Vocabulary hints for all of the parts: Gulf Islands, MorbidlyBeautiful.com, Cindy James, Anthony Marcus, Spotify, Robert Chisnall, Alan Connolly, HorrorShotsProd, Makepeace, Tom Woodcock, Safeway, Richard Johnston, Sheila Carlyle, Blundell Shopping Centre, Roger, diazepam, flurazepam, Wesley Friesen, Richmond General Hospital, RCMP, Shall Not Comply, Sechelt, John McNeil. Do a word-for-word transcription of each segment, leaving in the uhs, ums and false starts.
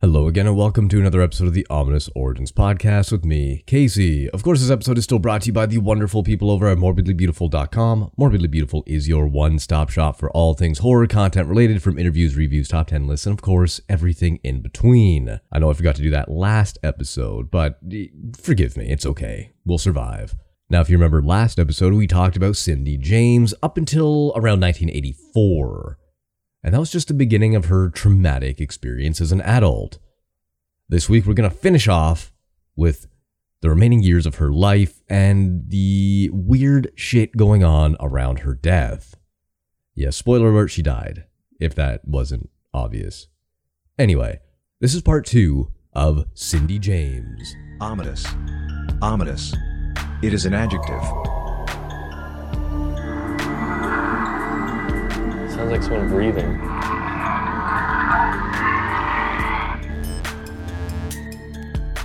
Hello again and welcome to another episode of the Ominous Origins Podcast with me, Casey. Of course, this episode is still brought to you by the wonderful people over at morbidly beautiful dot com. Morbidly Beautiful is your one-stop shop for all things horror content related, from interviews, reviews, top ten lists, and of course, everything in between. I know I forgot to do that last episode, but forgive me, it's okay. We'll survive. Now, if you remember last episode, we talked about Cindy James up until around nineteen eighty-four. And that was just the beginning of her traumatic experience as an adult. This week, we're going to finish off with the remaining years of her life and the weird shit going on around her death. Yeah, spoiler alert, she died, if that wasn't obvious. Anyway, this is part two of Cindy James. Ominous. Ominous. It is an adjective. Sounds like someone breathing.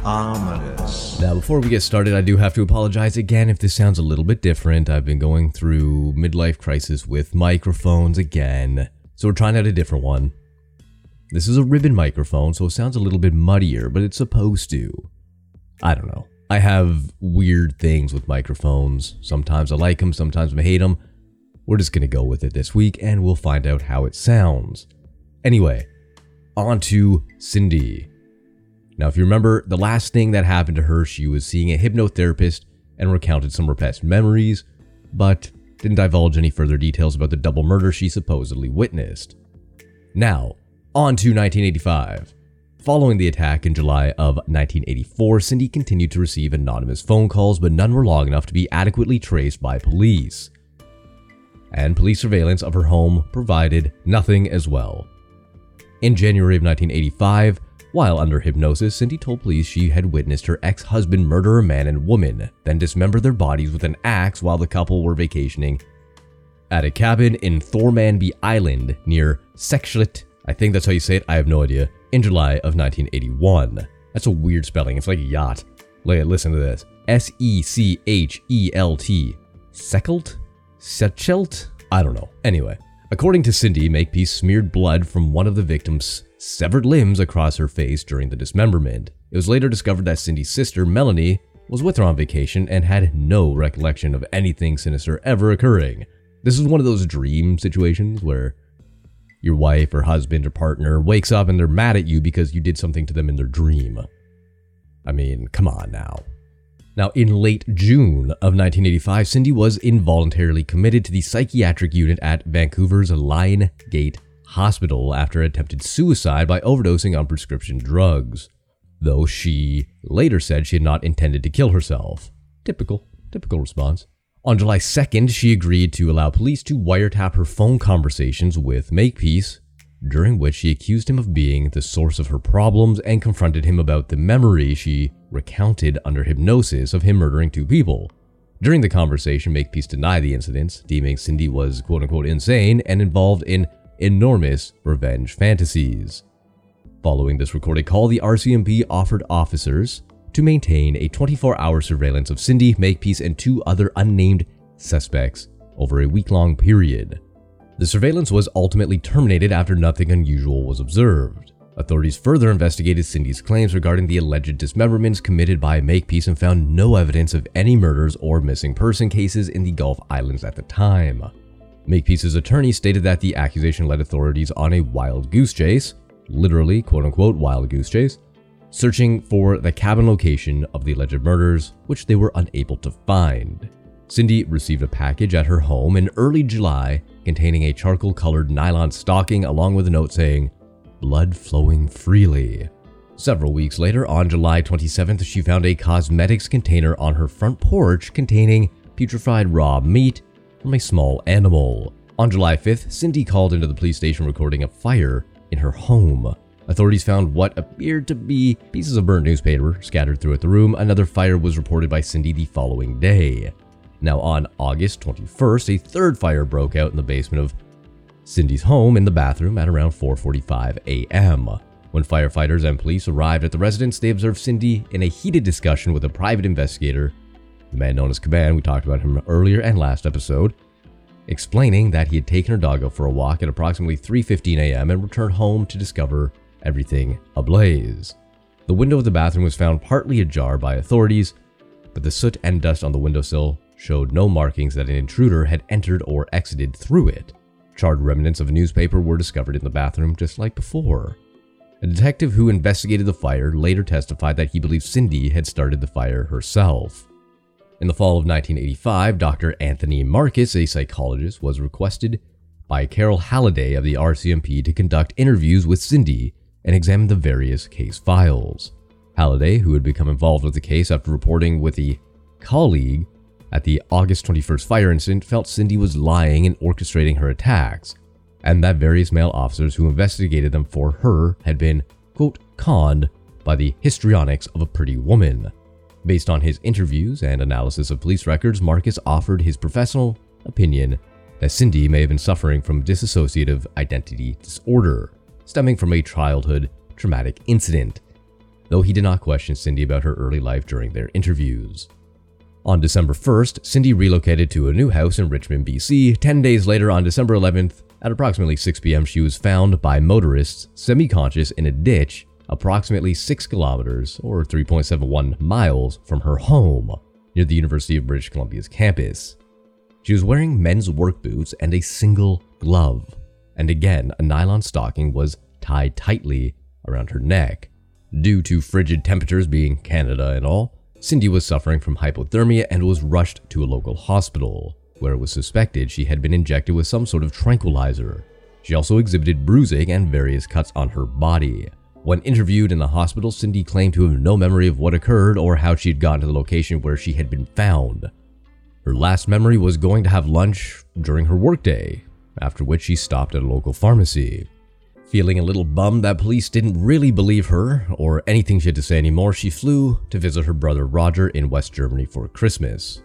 Ominous. Now, before we get started, I do have to apologize again if this sounds a little bit different. I've been going through midlife crisis with microphones again, so we're trying out a different one. This is a ribbon microphone, so it sounds a little bit muddier, but it's supposed to. I don't know. I have weird things with microphones. Sometimes I like them, sometimes I hate them. We're just going to go with it this week, and we'll find out how it sounds. Anyway, on to Cindy. Now, if you remember, the last thing that happened to her, she was seeing a hypnotherapist and recounted some repressed memories, but didn't divulge any further details about the double murder she supposedly witnessed. Now, on to nineteen eighty-five. Following the attack in July of nineteen eighty-four, Cindy continued to receive anonymous phone calls, but none were long enough to be adequately traced by police. And police surveillance of her home provided nothing as well. In January of nineteen eighty-five, while under hypnosis, Cindy told police she had witnessed her ex-husband murder a man and woman, then dismember their bodies with an axe while the couple were vacationing at a cabin in Thormanby Island near Sechelt, I think that's how you say it, I have no idea, in July of nineteen eighty-one. That's a weird spelling, it's like a yacht. Listen to this. S E C H E L T. Sechelt? Sechelt? I don't know. Anyway, according to Cindy, Makepeace smeared blood from one of the victim's severed limbs across her face during the dismemberment. It was later discovered that Cindy's sister, Melanie, was with her on vacation and had no recollection of anything sinister ever occurring. This is one of those dream situations where your wife or husband or partner wakes up and they're mad at you because you did something to them in their dream. I mean, come on now. Now, in late June of nineteen eighty-five, Cindy was involuntarily committed to the psychiatric unit at Vancouver's Lions Gate Hospital after attempted suicide by overdosing on prescription drugs, though she later said she had not intended to kill herself. Typical, typical response. On July second, she agreed to allow police to wiretap her phone conversations with Makepeace, during which she accused him of being the source of her problems and confronted him about the memory she recounted under hypnosis of him murdering two people. During the conversation, Makepeace denied the incidents, deeming Cindy was quote-unquote insane and involved in enormous revenge fantasies. Following this recorded call, the R C M P offered officers to maintain a twenty-four hour surveillance of Cindy, Makepeace, and two other unnamed suspects over a week-long period. The surveillance was ultimately terminated after nothing unusual was observed. Authorities further investigated Cindy's claims regarding the alleged dismemberments committed by Makepeace and found no evidence of any murders or missing person cases in the Gulf Islands at the time. Makepeace's attorney stated that the accusation led authorities on a wild goose chase, literally, quote-unquote, wild goose chase, searching for the cabin location of the alleged murders, which they were unable to find. Cindy received a package at her home in early July containing a charcoal-colored nylon stocking along with a note saying, "Blood flowing freely." Several weeks later, on July twenty-seventh, she found a cosmetics container on her front porch containing putrefied raw meat from a small animal. On July fifth, Cindy called into the police station recording a fire in her home. Authorities found what appeared to be pieces of burnt newspaper scattered throughout the room. Another fire was reported by Cindy the following day. Now, on August twenty-first, a third fire broke out in the basement of Cindy's home in the bathroom at around four forty-five a.m. When firefighters and police arrived at the residence, they observed Cindy in a heated discussion with a private investigator, the man known as Kaban, we talked about him earlier and last episode, explaining that he had taken her dog out for a walk at approximately three fifteen a.m. and returned home to discover everything ablaze. The window of the bathroom was found partly ajar by authorities, but the soot and dust on the windowsill showed no markings that an intruder had entered or exited through it. Charred remnants of a newspaper were discovered in the bathroom just like before. A detective who investigated the fire later testified that he believed Cindy had started the fire herself. In the fall of nineteen eighty-five, Doctor Anthony Marcus, a psychologist, was requested by Carol Halliday of the R C M P to conduct interviews with Cindy and examine the various case files. Halliday, who had become involved with the case after reporting with a colleague at the August twenty-first fire incident, felt Cindy was lying and orchestrating her attacks, and that various male officers who investigated them for her had been, quote, conned by the histrionics of a pretty woman. Based on his interviews and analysis of police records, Marcus offered his professional opinion that Cindy may have been suffering from dissociative identity disorder, stemming from a childhood traumatic incident, though he did not question Cindy about her early life during their interviews. On December first, Cindy relocated to a new house in Richmond, B C. Ten days later, on December eleventh, at approximately six p.m., she was found by motorists semi-conscious in a ditch approximately six kilometers or three point seven one miles from her home near the University of British Columbia's campus. She was wearing men's work boots and a single glove, and again, a nylon stocking was tied tightly around her neck. Due to frigid temperatures being Canada and all, Cindy was suffering from hypothermia and was rushed to a local hospital, where it was suspected she had been injected with some sort of tranquilizer. She also exhibited bruising and various cuts on her body. When interviewed in the hospital, Cindy claimed to have no memory of what occurred or how she had gotten to the location where she had been found. Her last memory was going to have lunch during her workday, after which she stopped at a local pharmacy. Feeling a little bummed that police didn't really believe her or anything she had to say anymore, she flew to visit her brother Roger in West Germany for Christmas.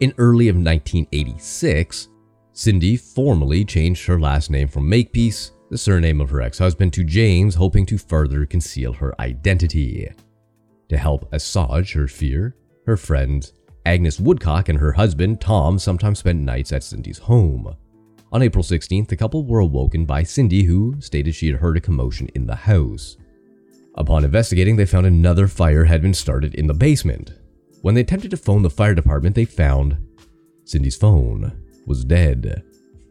In early of nineteen eighty-six, Cindy formally changed her last name from Makepeace, the surname of her ex-husband, to James, hoping to further conceal her identity. To help assuage her fear, her friend Agnes Woodcock and her husband Tom sometimes spent nights at Cindy's home. On April sixteenth, the couple were awoken by Cindy, who stated she had heard a commotion in the house. Upon investigating, they found another fire had been started in the basement. When they attempted to phone the fire department, they found Cindy's phone was dead.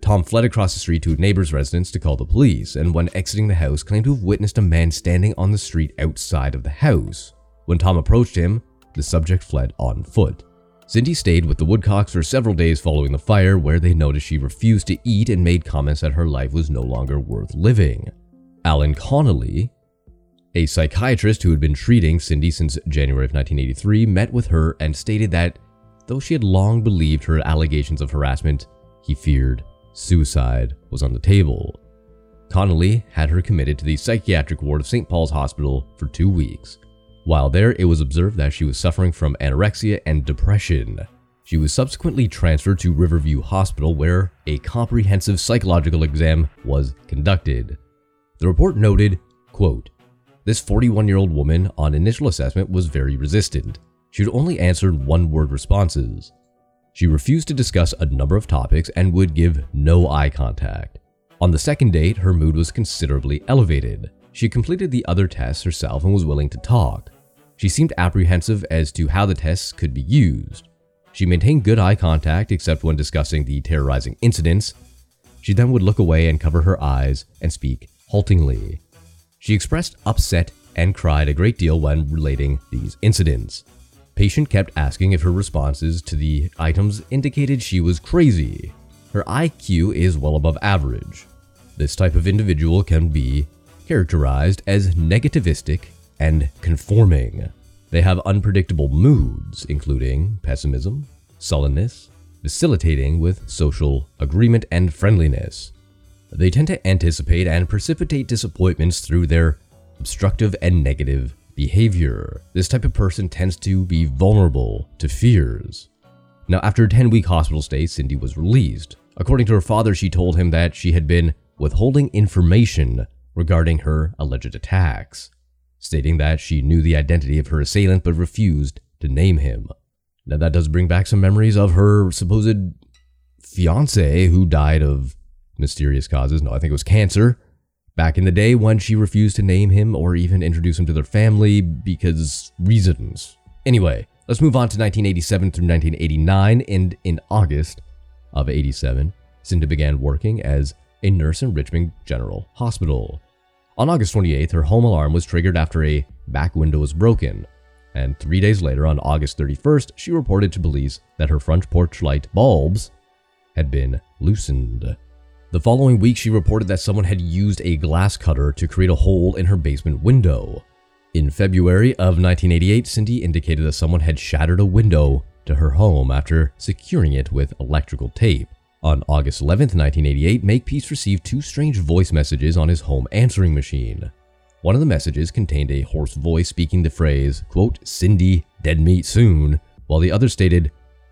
Tom fled across the street to a neighbor's residence to call the police, and when exiting the house, claimed to have witnessed a man standing on the street outside of the house. When Tom approached him, the subject fled on foot. Cindy stayed with the Woodcocks for several days following the fire, where they noticed she refused to eat and made comments that her life was no longer worth living. Alan Connolly, a psychiatrist who had been treating Cindy since January of nineteen eighty-three, met with her and stated that, though she had long believed her allegations of harassment, he feared suicide was on the table. Connolly had her committed to the psychiatric ward of Saint Paul's Hospital for two weeks. While there, it was observed that she was suffering from anorexia and depression. She was subsequently transferred to Riverview Hospital, where a comprehensive psychological exam was conducted. The report noted, quote, this forty-one-year-old woman, on initial assessment, was very resistant. She would only answer one-word responses. She refused to discuss a number of topics and would give no eye contact. On the second date, her mood was considerably elevated. She completed the other tests herself and was willing to talk. She seemed apprehensive as to how the tests could be used. She maintained good eye contact except when discussing the terrorizing incidents. She then would look away and cover her eyes and speak haltingly. She expressed upset and cried a great deal when relating these incidents. Patient kept asking if her responses to the items indicated she was crazy. Her I Q is well above average. This type of individual can be characterized as negativistic and conforming. They have unpredictable moods, including pessimism, sullenness, facilitating with social agreement, and friendliness. They tend to anticipate and precipitate disappointments through their obstructive and negative behavior. This type of person tends to be vulnerable to fears. Now, after a ten-week hospital stay, Cindy was released. According to her father, she told him that she had been withholding information regarding her alleged attacks, stating that she knew the identity of her assailant but refused to name him. Now, that does bring back some memories of her supposed fiancé who died of mysterious causes. No, I think it was cancer. Back in the day when she refused to name him or even introduce him to their family because reasons. Anyway, let's move on to nineteen eighty-seven through nineteen eighty-nine, and in August of eighty-seven, Cindy began working as a nurse in Richmond General Hospital. On August twenty-eighth, her home alarm was triggered after a back window was broken, and three days later, on August thirty-first, she reported to police that her front porch light bulbs had been loosened. The following week, she reported that someone had used a glass cutter to create a hole in her basement window. In February of nineteen eighty-eight, Cindy indicated that someone had shattered a window to her home after securing it with electrical tape. On August eleventh, nineteen eighty-eight, Makepeace received two strange voice messages on his home answering machine. One of the messages contained a hoarse voice speaking the phrase, quote, Cindy, dead meat soon, while the other stated,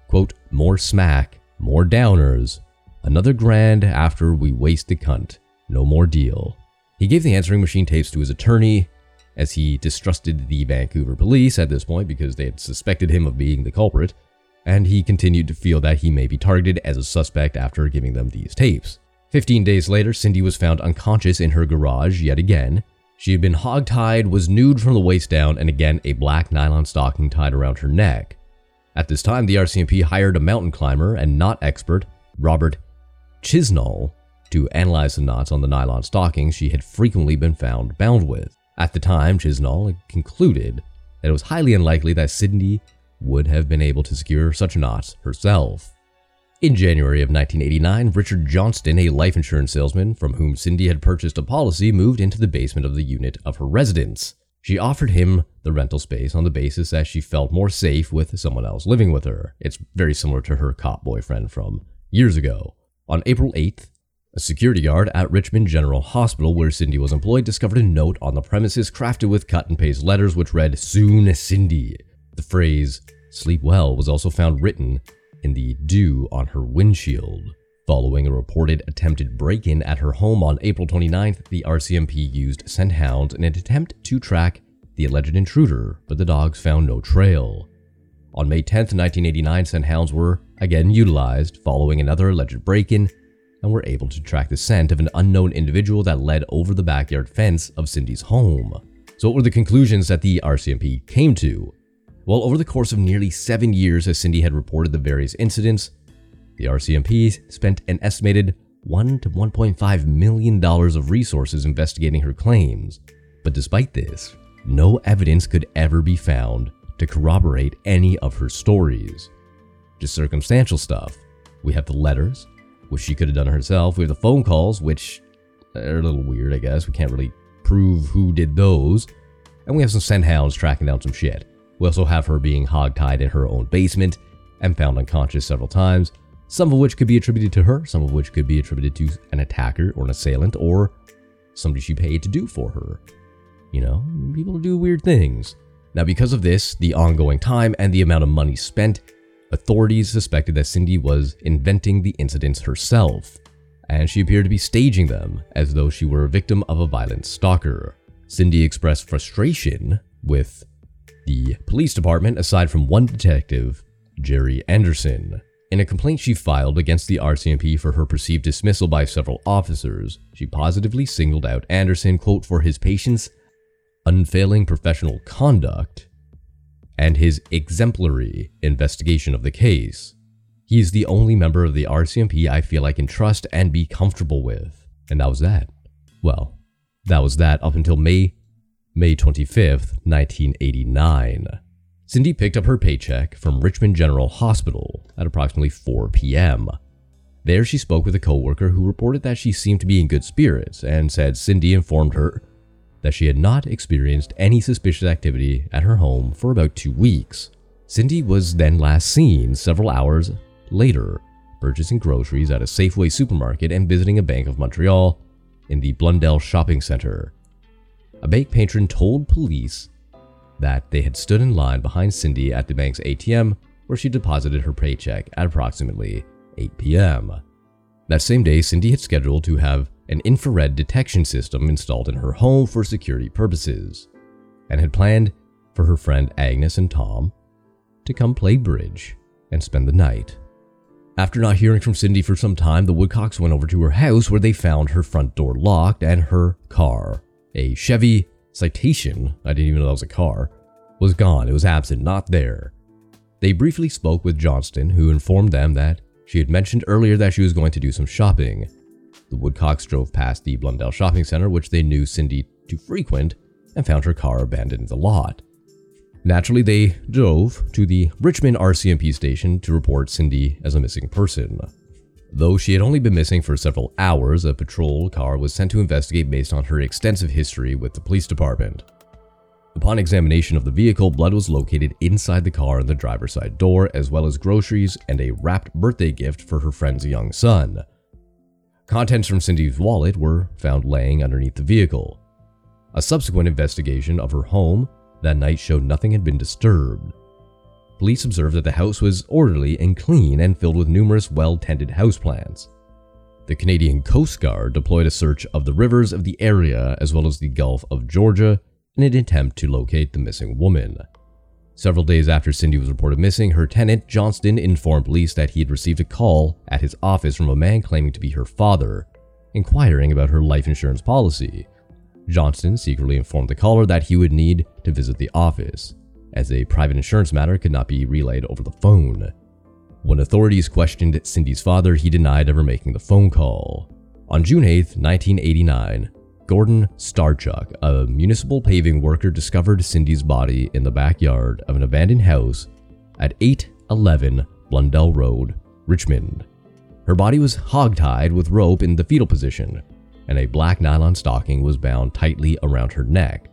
quote, more smack, more downers, another grand after we waste the cunt, no more deal. He gave the answering machine tapes to his attorney, as he distrusted the Vancouver police at this point because they had suspected him of being the culprit, and he continued to feel that he may be targeted as a suspect after giving them these tapes. Fifteen days later, Cindy was found unconscious in her garage yet again. She had been hogtied, was nude from the waist down, and again a black nylon stocking tied around her neck. At this time, the R C M P hired a mountain climber and knot expert, Robert Chisnall, to analyze the knots on the nylon stocking she had frequently been found bound with. At the time, Chisnall concluded that it was highly unlikely that Cindy would have been able to secure such knots herself. In January of nineteen eighty-nine, Richard Johnston, a life insurance salesman from whom Cindy had purchased a policy, moved into the basement of the unit of her residence. She offered him the rental space on the basis that she felt more safe with someone else living with her. It's very similar to her cop boyfriend from years ago. On April eighth, a security guard at Richmond General Hospital, where Cindy was employed, discovered a note on the premises crafted with cut and paste letters which read, Soon, Cindy. The phrase, sleep well, was also found written in the dew on her windshield. Following a reported attempted break-in at her home on April twenty-ninth, the R C M P used scent hounds in an attempt to track the alleged intruder, but the dogs found no trail. On May tenth, nineteen eighty-nine, scent hounds were again utilized following another alleged break-in, and were able to track the scent of an unknown individual that led over the backyard fence of Cindy's home. So what were the conclusions that the R C M P came to? Well, over the course of nearly seven years as Cindy had reported the various incidents, the R C M P spent an estimated one to one point five million dollars of resources investigating her claims. But despite this, no evidence could ever be found to corroborate any of her stories. Just circumstantial stuff. We have the letters, which she could have done herself. We have the phone calls, which are a little weird, I guess. We can't really prove who did those. And we have some scent hounds tracking down some shit. We also have her being hogtied in her own basement and found unconscious several times, some of which could be attributed to her, some of which could be attributed to an attacker or an assailant or somebody she paid to do for her. You know, people do weird things. Now, because of this, the ongoing time, and the amount of money spent, authorities suspected that Cindy was inventing the incidents herself, and she appeared to be staging them as though she were a victim of a violent stalker. Cindy expressed frustration with the police department, aside from one detective, Jerry Anderson. In a complaint she filed against the R C M P for her perceived dismissal by several officers, she positively singled out Anderson, quote, for his patience, unfailing professional conduct, and his exemplary investigation of the case. He is the only member of the R C M P I feel I can trust and be comfortable with. And that was that. Well, that was that up until May, May twenty-fifth, nineteen eighty-nine. Cindy picked up her paycheck from Richmond General Hospital at approximately four p.m. There she spoke with a coworker who reported that she seemed to be in good spirits and said Cindy informed her that she had not experienced any suspicious activity at her home for about two weeks. Cindy was then last seen several hours later, purchasing groceries at a Safeway supermarket and visiting a Bank of Montreal in the Blundell Shopping Centre. A bank patron told police that they had stood in line behind Cindy at the bank's A T M, where she deposited her paycheck at approximately eight p.m. That same day, Cindy had scheduled to have an infrared detection system installed in her home for security purposes, and had planned for her friend Agnes and Tom to come play bridge and spend the night. After not hearing from Cindy for some time, the Woodcocks went over to her house where they found her front door locked and her car, a Chevy Citation, I didn't even know that was a car, was gone. It was absent, not there. They briefly spoke with Johnston, who informed them that she had mentioned earlier that she was going to do some shopping. The Woodcocks drove past the Blundell Shopping Centre, which they knew Cindy to frequent, and found her car abandoned in the lot. Naturally, they drove to the Richmond R C M P station to report Cindy as a missing person. Though she had only been missing for several hours, a patrol car was sent to investigate based on her extensive history with the police department. Upon examination of the vehicle, blood was located inside the car on the driver's side door, as well as groceries and a wrapped birthday gift for her friend's young son. Contents from Cindy's wallet were found laying underneath the vehicle. A subsequent investigation of her home that night showed nothing had been disturbed. Police observed that the house was orderly and clean and filled with numerous well-tended houseplants. The Canadian Coast Guard deployed a search of the rivers of the area as well as the Gulf of Georgia in an attempt to locate the missing woman. Several days after Cindy was reported missing, her tenant, Johnston, informed police that he had received a call at his office from a man claiming to be her father, inquiring about her life insurance policy. Johnston secretly informed the caller that he would need to visit the office, as a private insurance matter could not be relayed over the phone. When authorities questioned Cindy's father, he denied ever making the phone call. On June eighth, nineteen eighty-nine, Gordon Starchuk, a municipal paving worker, discovered Cindy's body in the backyard of an abandoned house at eight eleven Blundell Road, Richmond. Her body was hogtied with rope in the fetal position, and a black nylon stocking was bound tightly around her neck.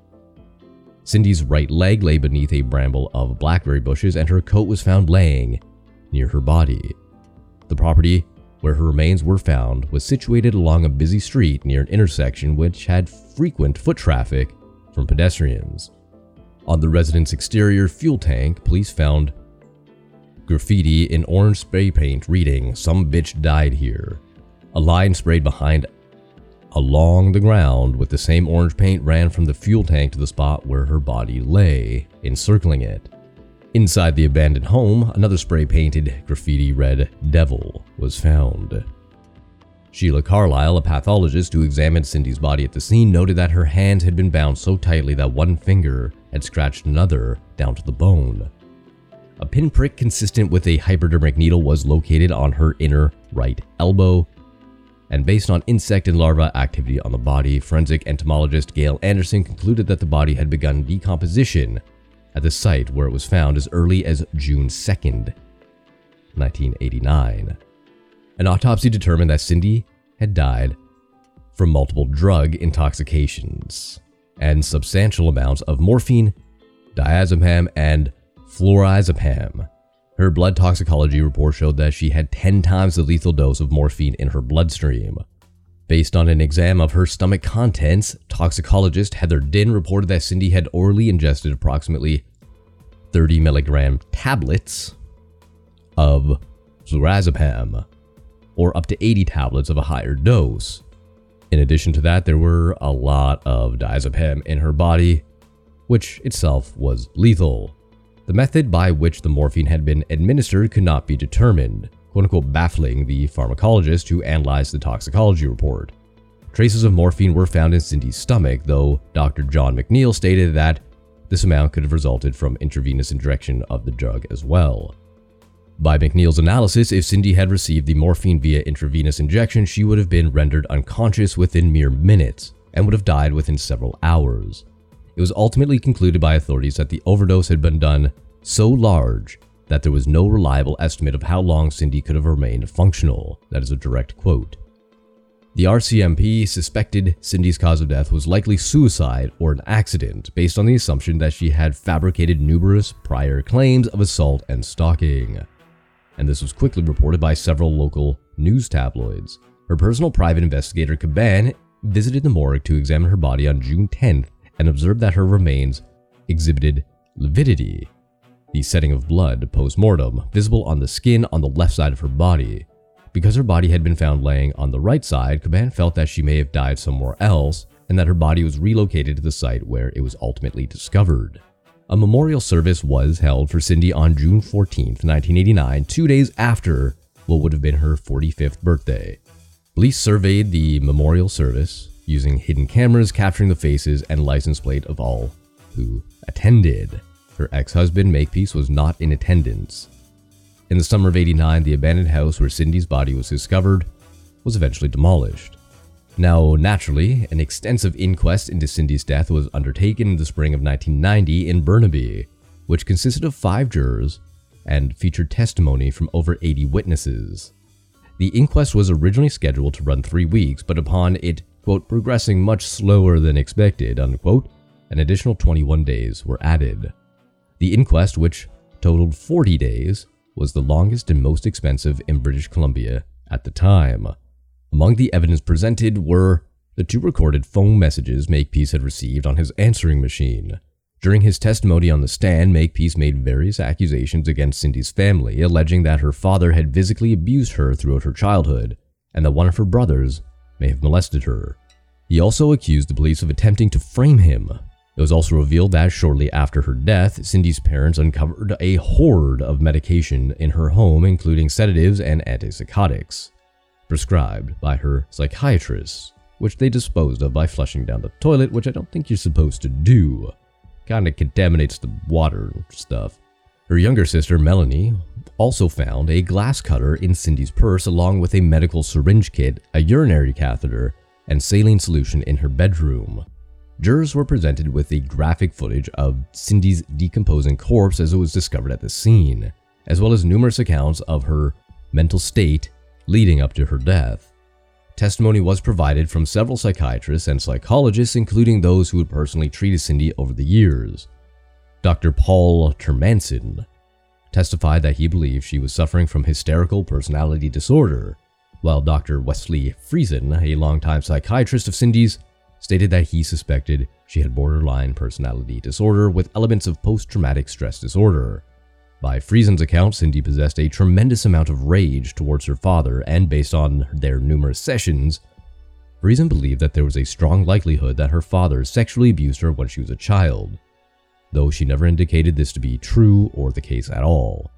Cindy's right leg lay beneath a bramble of blackberry bushes, and her coat was found laying near her body. The property where her remains were found was situated along a busy street near an intersection which had frequent foot traffic from pedestrians. On the resident's exterior fuel tank, police found graffiti in orange spray paint reading, "Some bitch died here." A line sprayed behind along the ground with the same orange paint ran from the fuel tank to the spot where her body lay, encircling it. Inside the abandoned home, another spray-painted graffiti red devil was found. Sheila Carlyle, a pathologist who examined Cindy's body at the scene, noted that her hands had been bound so tightly that one finger had scratched another down to the bone. A pinprick consistent with a hypodermic needle was located on her inner right elbow, and based on insect and larva activity on the body, forensic entomologist Gail Anderson concluded that the body had begun decomposition at the site where it was found as early as June second, nineteen eighty-nine. An autopsy determined that Cindy had died from multiple drug intoxications and substantial amounts of morphine, diazepam, and fluorazepam. Her blood toxicology report showed that she had ten times the lethal dose of morphine in her bloodstream. Based on an exam of her stomach contents, toxicologist Heather Dinn reported that Cindy had orally ingested approximately thirty milligram tablets of flurazepam, or up to eighty tablets of a higher dose. In addition to that, there were a lot of diazepam in her body, which itself was lethal. The method by which the morphine had been administered could not be determined, quote-unquote baffling the pharmacologist who analyzed the toxicology report. Traces of morphine were found in Cindy's stomach, though Doctor John McNeil stated that this amount could have resulted from intravenous injection of the drug as well. By McNeil's analysis, if Cindy had received the morphine via intravenous injection, she would have been rendered unconscious within mere minutes and would have died within several hours. It was ultimately concluded by authorities that the overdose had been done so large that there was no reliable estimate of how long Cindy could have remained functional. That is a direct quote. The R C M P suspected Cindy's cause of death was likely suicide or an accident, based on the assumption that she had fabricated numerous prior claims of assault and stalking. And this was quickly reported by several local news tabloids. Her personal private investigator, Kaban, visited the morgue to examine her body on June tenth, and observed that her remains exhibited lividity, the setting of blood post-mortem, visible on the skin on the left side of her body. Because her body had been found laying on the right side, Caban felt that she may have died somewhere else, and that her body was relocated to the site where it was ultimately discovered. A memorial service was held for Cindy on June fourteenth, nineteen eighty-nine, two days after what would have been her forty-fifth birthday. Police surveyed the memorial service, using hidden cameras capturing the faces and license plate of all who attended. Her ex-husband, Makepeace, was not in attendance. In the summer of eighty-nine, the abandoned house where Cindy's body was discovered was eventually demolished. Now, naturally, an extensive inquest into Cindy's death was undertaken in the spring of nineteen ninety in Burnaby, which consisted of five jurors and featured testimony from over eighty witnesses. The inquest was originally scheduled to run three weeks, but upon it, quote, progressing much slower than expected, unquote, an additional twenty-one days were added. The inquest, which totaled forty days, was the longest and most expensive in British Columbia at the time. Among the evidence presented were the two recorded phone messages Makepeace had received on his answering machine. During his testimony on the stand, Makepeace made various accusations against Cindy's family, alleging that her father had physically abused her throughout her childhood, and that one of her brothers may have molested her. He also accused the police of attempting to frame him. It was also revealed that shortly after her death, Cindy's parents uncovered a hoard of medication in her home, including sedatives and antipsychotics, prescribed by her psychiatrist, which they disposed of by flushing down the toilet, which I don't think you're supposed to do. Kinda contaminates the water and stuff. Her younger sister, Melanie, also found a glass cutter in Cindy's purse, along with a medical syringe kit, a urinary catheter, and saline solution in her bedroom. Jurors were presented with a graphic footage of Cindy's decomposing corpse as it was discovered at the scene, as well as numerous accounts of her mental state leading up to her death. Testimony was provided from several psychiatrists and psychologists, including those who had personally treated Cindy over the years. Doctor Paul Termanson testified that he believed she was suffering from hysterical personality disorder, while Doctor Wesley Friesen, a longtime psychiatrist of Cindy's, stated that he suspected she had borderline personality disorder with elements of post-traumatic stress disorder. By Friesen's account, Cindy possessed a tremendous amount of rage towards her father, and based on their numerous sessions, Friesen believed that there was a strong likelihood that her father sexually abused her when she was a child, though she never indicated this to be true or the case at all.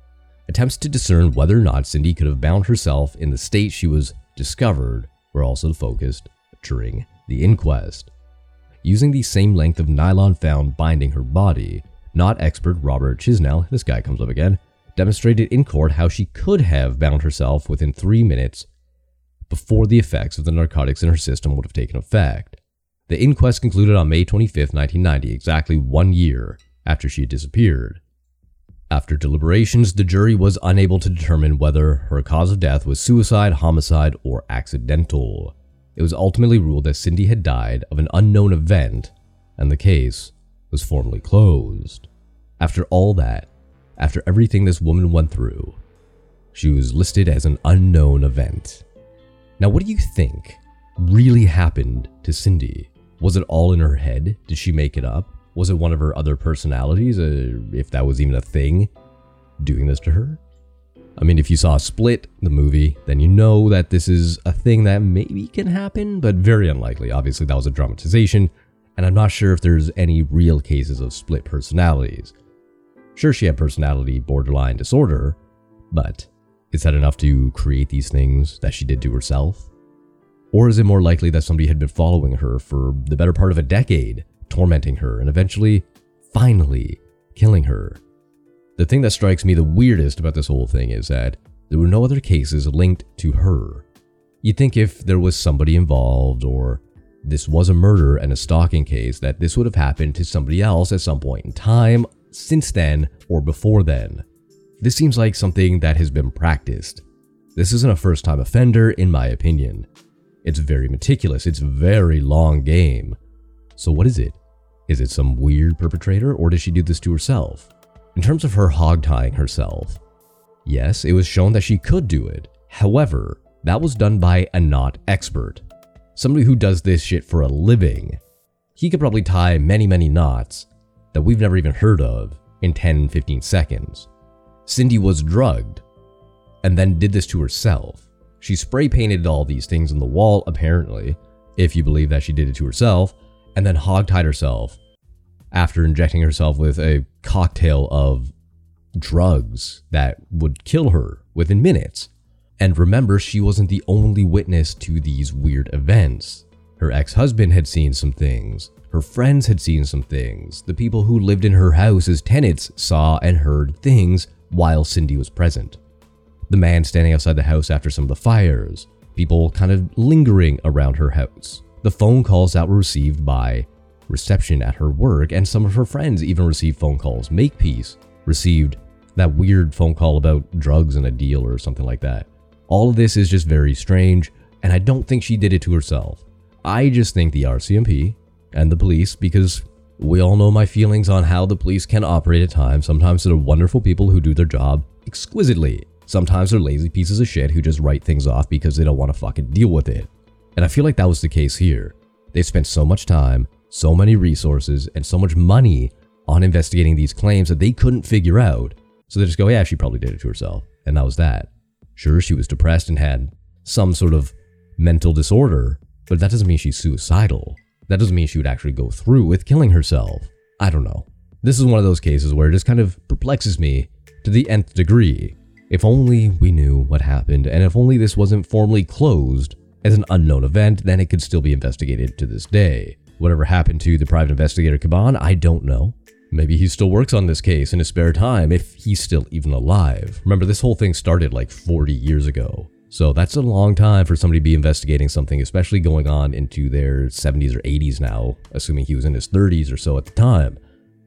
Attempts to discern whether or not Cindy could have bound herself in the state she was discovered were also focused during the inquest, using the same length of nylon found binding her body. Not expert Robert Chisnall, this guy comes up again, demonstrated in court how she could have bound herself within three minutes before the effects of the narcotics in her system would have taken effect. The inquest concluded on May twenty-fifth, nineteen ninety, exactly one year after she had disappeared. After deliberations, the jury was unable to determine whether her cause of death was suicide, homicide, or accidental. It was ultimately ruled that Cindy had died of an unknown event, and the case was formally closed. After all that, after everything this woman went through, she was listed as an unknown event. Now, what do you think really happened to Cindy? Was it all in her head? Did she make it up? Was it one of her other personalities, uh, if that was even a thing, doing this to her? I mean, if you saw Split, the movie, then you know that this is a thing that maybe can happen, but very unlikely. Obviously, that was a dramatization, and I'm not sure if there's any real cases of split personalities. Sure, she had personality borderline disorder, but is that enough to create these things that she did to herself? Or is it more likely that somebody had been following her for the better part of a decade, tormenting her, and eventually, finally, killing her? The thing that strikes me the weirdest about this whole thing is that there were no other cases linked to her. You'd think if there was somebody involved, or this was a murder and a stalking case, that this would have happened to somebody else at some point in time since then or before then. This seems like something that has been practiced. This isn't a first-time offender, in my opinion. It's very meticulous. It's a very long game. So what is it? Is it some weird perpetrator, or does she do this to herself? In terms of her hogtying herself, yes, it was shown that she could do it. However, that was done by a not expert, somebody who does this shit for a living. He could probably tie many, many knots that we've never even heard of in ten, fifteen seconds. Cindy was drugged and then did this to herself. She spray painted all these things on the wall, apparently, if you believe that she did it to herself, and then hogtied herself after injecting herself with a cocktail of drugs that would kill her within minutes. And remember, she wasn't the only witness to these weird events. Her ex-husband had seen some things, her friends had seen some things, the people who lived in her house as tenants saw and heard things while Cindy was present. The man standing outside the house after some of the fires, people kind of lingering around her house, the phone calls that were received by reception at her work, and some of her friends even received phone calls. Makepeace received that weird phone call about drugs and a deal or something like that. All of this is just very strange, and I don't think she did it to herself. I just think the R C M P and the police, because we all know my feelings on how the police can operate at times. Sometimes they're wonderful people who do their job exquisitely. Sometimes they're lazy pieces of shit who just write things off because they don't want to fucking deal with it. And I feel like that was the case here. They spent so much time, so many resources, and so much money on investigating these claims that they couldn't figure out. So they just go, yeah, she probably did it to herself. And that was that. Sure, she was depressed and had some sort of mental disorder, but that doesn't mean she's suicidal. That doesn't mean she would actually go through with killing herself. I don't know. This is one of those cases where it just kind of perplexes me to the nth degree. If only we knew what happened, and if only this wasn't formally closed as an unknown event, then it could still be investigated to this day. Whatever happened to the private investigator Kaban, I don't know. Maybe he still works on this case in his spare time, if he's still even alive. Remember, this whole thing started like forty years ago. So that's a long time for somebody to be investigating something, especially going on into their seventies or eighties now, assuming he was in his thirties or so at the time.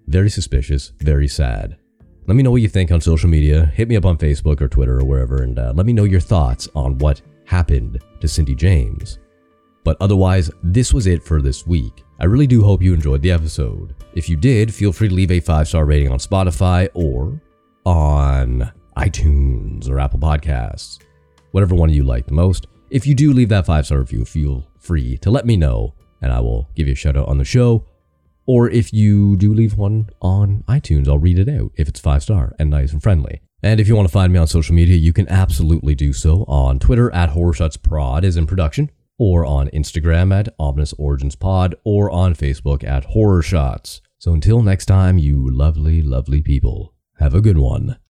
Very suspicious, very sad. Let me know what you think on social media. Hit me up on Facebook or Twitter or wherever, and uh, let me know your thoughts on what happened to Cindy James. But otherwise, this was it for this week. I really do hope you enjoyed the episode. If you did, feel free to leave a five-star rating on Spotify or on iTunes or Apple Podcasts, whatever one you like the most. If you do leave that five-star review, feel free to let me know, and I will give you a shout out on the show. Or if you do leave one on iTunes, I'll read it out if it's five-star and nice and friendly. And if you want to find me on social media, you can absolutely do so on Twitter at HorrorShotsProd, as in production, or on Instagram at Ominous Origins Pod, or on Facebook at Horror Shots. So until next time, you lovely, lovely people, have a good one.